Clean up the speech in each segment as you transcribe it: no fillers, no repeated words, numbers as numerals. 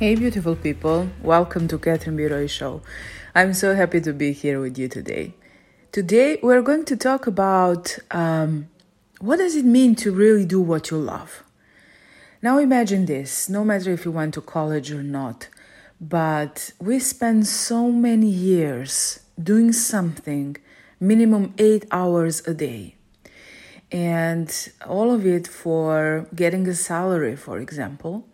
Hey beautiful people, welcome to Catherine B. Roy Show. I'm so happy to be here with you today. Today we're going to talk about what does it mean to really do what you love. Now imagine this, no matter if you went to college or not, but we spend so many years doing something, minimum 8 hours a day. And all of it for getting a salary, for example.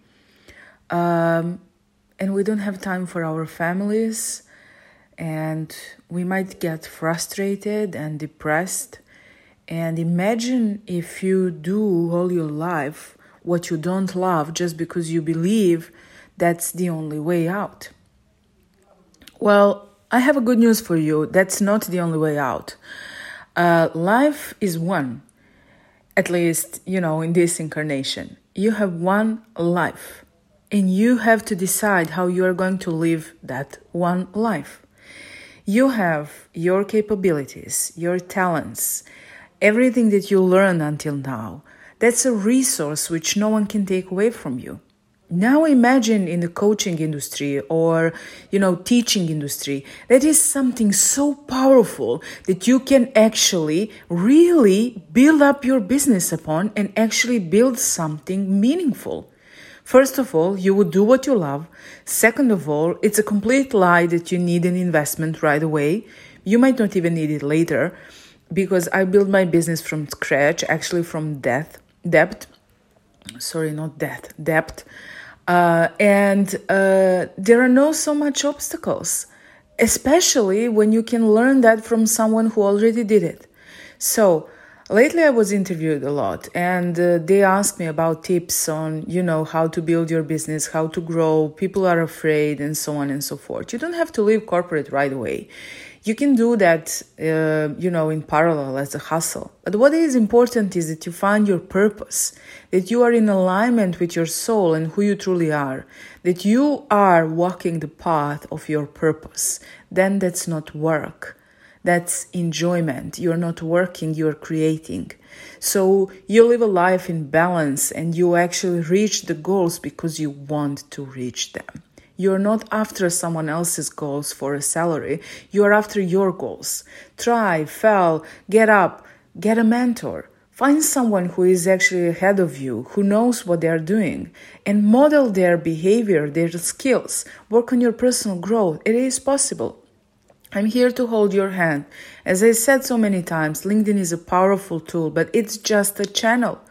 And we don't have time for our families, and we might get frustrated and depressed. And imagine if you do all your life what you don't love just because you believe that's the only way out. Well, I have a good news for you. That's not the only way out. Life is one, at least, in this incarnation. You have one life. And you have to decide how you are going to live that one life. You have your capabilities, your talents, everything that you learned until now. That's a resource which no one can take away from you. Now imagine in the coaching industry or, teaching industry, that is something so powerful that you can actually really build up your business upon and actually build something meaningful. First of all, you would do what you love. Second of all, it's a complete lie that you need an investment right away. You might not even need it later, because I built my business from scratch, actually from debt. And there are not so much obstacles, especially when you can learn that from someone who already did it. So, lately, I was interviewed a lot, and they asked me about tips on, how to build your business, how to grow. People are afraid, and so on and so forth. You don't have to leave corporate right away. You can do that, in parallel as a hustle. But what is important is that you find your purpose, that you are in alignment with your soul and who you truly are, that you are walking the path of your purpose. Then that's not work. That's enjoyment. You're not working, you're creating. So you live a life in balance and you actually reach the goals because you want to reach them. You're not after someone else's goals for a salary. You're after your goals. Try, fail, get up, get a mentor. Find someone who is actually ahead of you, who knows what they are doing, and model their behavior, their skills. Work on your personal growth. It is possible. I'm here to hold your hand. As I said so many times, LinkedIn is a powerful tool, but it's just a channel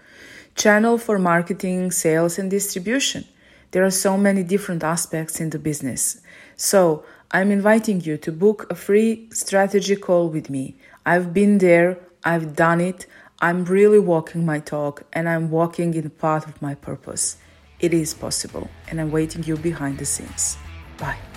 for marketing, sales, and distribution. There are so many different aspects in the business. So I'm inviting you to book a free strategy call with me. I've been there. I've done it. I'm really walking my talk, and I'm walking in the path of my purpose. It is possible, and I'm waiting you behind the scenes. Bye.